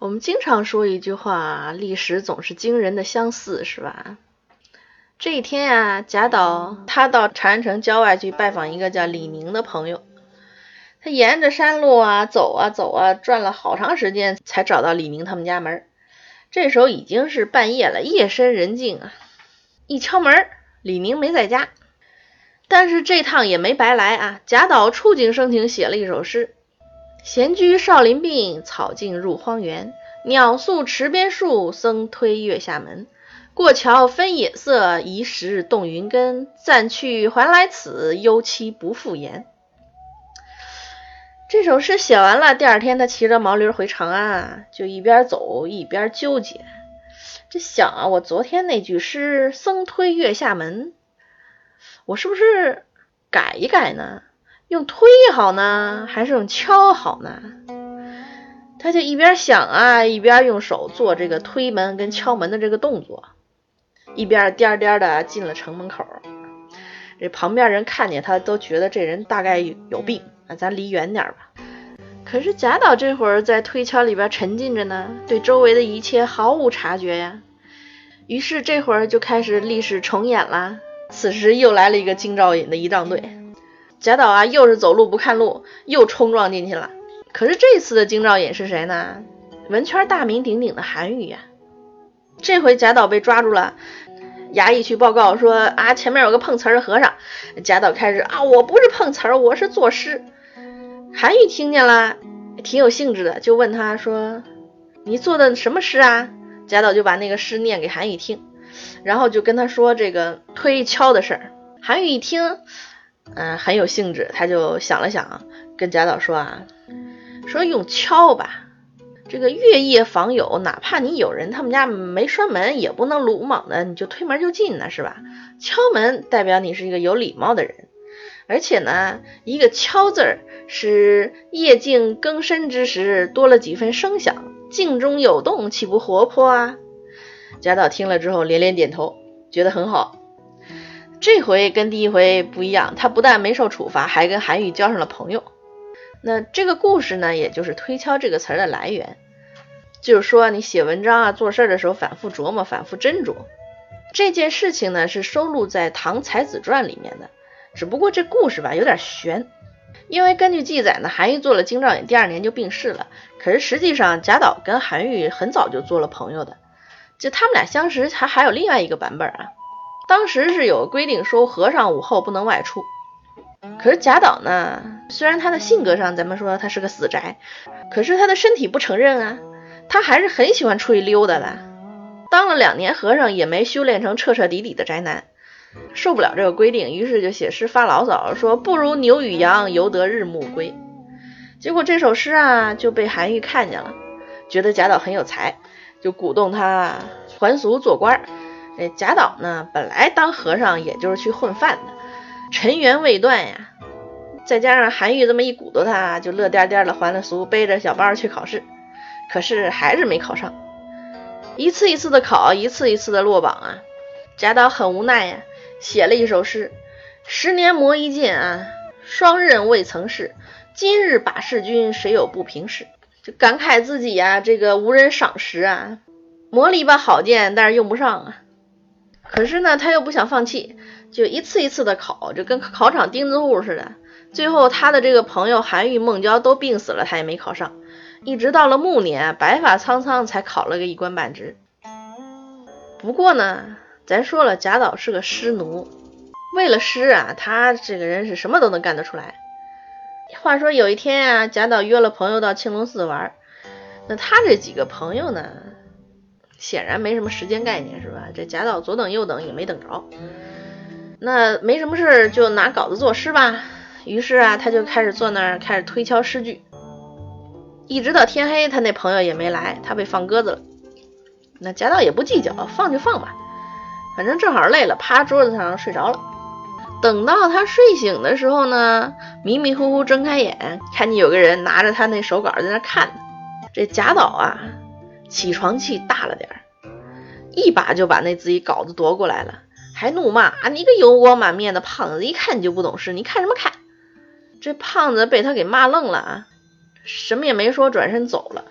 我们经常说一句话，历史总是惊人的相似，是吧？这一天啊，贾岛他到长安城郊外去拜访一个叫李宁的朋友，他沿着山路啊走啊走啊，转了好长时间才找到李宁他们家门。这时候已经是半夜了，夜深人静啊。一敲门，李宁没在家。但是这趟也没白来啊，贾岛触景生情写了一首诗：闲居少林病，草径入荒原，鸟宿池边树，僧推月下门。过桥分野色，疑时动云根，暂去还来此，忧期不复言。这首诗写完了，第二天他骑着毛驴回长安啊，就一边走一边纠结。这想啊，我昨天那句诗僧推月下门，我是不是改一改呢？用推好呢，还是用敲好呢？他就一边想啊，一边用手做这个推门跟敲门的这个动作，一边颠颠的进了城门口。这旁边人看见他都觉得这人大概有病啊，咱离远点吧。可是贾岛这会儿在推敲里边沉浸着呢，对周围的一切毫无察觉呀。于是这会儿就开始历史重演了。此时又来了一个京兆尹的仪仗队，贾岛啊又是走路不看路，又冲撞进去了。可是这次的京兆尹是谁呢？文圈大名鼎鼎的韩愈呀。这回贾岛被抓住了，衙役去报告说啊，前面有个碰瓷儿的和尚。贾岛开始啊，我不是碰瓷儿，我是作诗。韩愈听见了，挺有兴致的，就问他说，你做的什么诗啊？贾岛就把那个诗念给韩愈听，然后就跟他说这个推敲的事儿。韩愈一听，很有兴致，他就想了想，跟贾岛说啊，说用敲吧，这个月夜访友，哪怕你有人他们家没拴门，也不能鲁莽的你就推门就进呢，是吧？敲门代表你是一个有礼貌的人，而且呢，一个敲字儿使夜静更深之时多了几分声响，静中有动，岂不活泼啊？贾岛听了之后连连点头，觉得很好。这回跟第一回不一样，他不但没受处罚，还跟韩愈交上了朋友。那这个故事呢，也就是推敲这个词儿的来源，就是说你写文章啊做事的时候反复琢磨反复斟酌。这件事情呢是收录在《唐才子传》里面的，只不过这故事吧有点悬，因为根据记载呢，韩愈做了京兆尹，第二年就病逝了。可是实际上贾岛跟韩愈很早就做了朋友的，就他们俩相识还有另外一个版本啊。当时是有规定说和尚午后不能外出，可是贾岛呢，虽然他的性格上咱们说他是个死宅，可是他的身体不承认啊，他还是很喜欢出去溜达的。当了2年和尚也没修炼成彻彻底底的宅男，受不了这个规定，于是就写诗发牢骚，说不如牛与羊，犹得日暮归。结果这首诗啊就被韩愈看见了，觉得贾岛很有才，就鼓动他还俗做官。贾岛呢，本来当和尚也就是去混饭的，尘缘未断呀。再加上韩愈这么一鼓捣他，就乐颠颠的还了俗，背着小包去考试。可是还是没考上，一次一次的考，一次一次的落榜啊。贾岛很无奈呀，写了一首诗：10年磨一剑啊，双刃未曾试。今日把事君，谁有不平事？就感慨自己啊，这个无人赏识啊，磨了一把好剑，但是用不上啊。可是呢，他又不想放弃，就一次一次的考，就跟考场钉子户似的。最后他的这个朋友韩愈、孟郊都病死了，他也没考上，一直到了暮年，白发苍苍才考了个一官半职。不过呢，咱说了，贾岛是个诗奴，为了诗啊，他这个人是什么都能干得出来。话说有一天啊，贾岛约了朋友到青龙寺玩，那他这几个朋友呢，显然没什么时间概念，是吧？这贾岛左等右等也没等着，那没什么事就拿稿子作诗吧。于是啊，他就开始坐那儿开始推敲诗句，一直到天黑，他那朋友也没来，他被放鸽子了。那贾岛也不计较，放就放吧，反正正好累了，趴桌子上睡着了。等到他睡醒的时候呢，迷迷糊糊睁开眼，看见有个人拿着他那手稿在那看。这贾岛啊起床气大了点儿，一把就把那自己稿子夺过来了，还怒骂啊，你个油光满面的胖子，一看你就不懂事，你看什么看？这胖子被他给骂愣了啊，什么也没说，转身走了。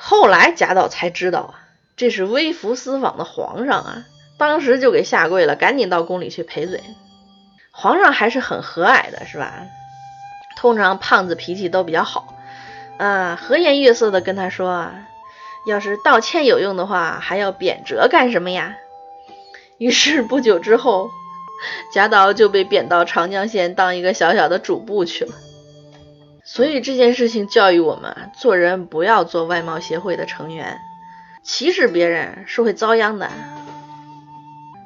后来贾岛才知道啊，这是微服私访的皇上啊，当时就给下跪了，赶紧到宫里去赔罪。皇上还是很和蔼的，是吧？通常胖子脾气都比较好啊，和颜悦色的跟他说啊，要是道歉有用的话，还要贬谪干什么呀？于是不久之后，贾岛就被贬到长江县当一个小小的主簿去了。所以这件事情教育我们，做人不要做外貌协会的成员，歧视别人是会遭殃的。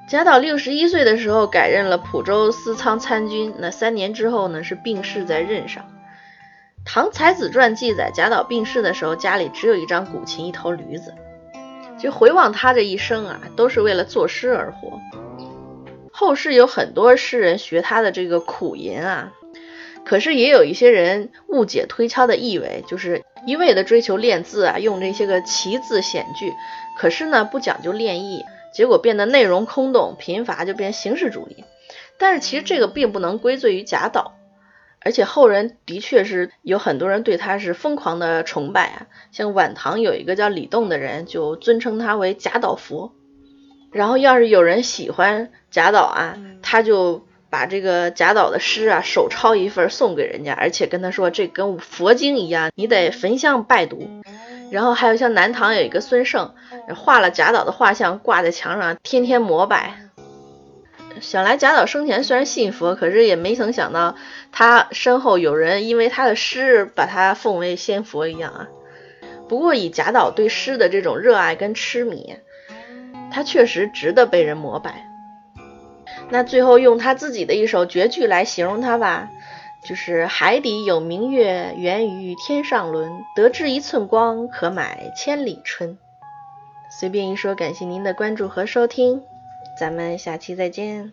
贾岛61岁的时候改任了蒲州司仓参军，那3年之后呢是病逝在任上。《唐才子传》记载，贾岛病逝的时候家里只有一张古琴一头驴子。就回望他这一生啊，都是为了作诗而活。后世有很多诗人学他的这个苦吟啊，可是也有一些人误解推敲的意味，就是一味的追求练字啊，用这些个奇字险句，可是呢不讲究练意，结果变得内容空洞贫乏，就变形式主义。但是其实这个并不能归罪于贾岛，而且后人的确是有很多人对他是疯狂的崇拜啊，像晚唐有一个叫李栋的人就尊称他为贾岛佛。然后要是有人喜欢贾岛啊，他就把这个贾岛的诗啊手抄一份送给人家，而且跟他说这跟佛经一样，你得焚香拜读。然后还有像南唐有一个孙盛，画了贾岛的画像挂在墙上，天天膜拜。想来贾岛生前虽然信佛，可是也没曾想到他身后有人因为他的诗把他奉为仙佛一样啊。不过以贾岛对诗的这种热爱跟痴迷，他确实值得被人膜拜。那最后用他自己的一首绝句来形容他吧，就是海底有明月源于天上轮，得至一寸光可买千里春。随便一说，感谢您的关注和收听，咱们下期再见。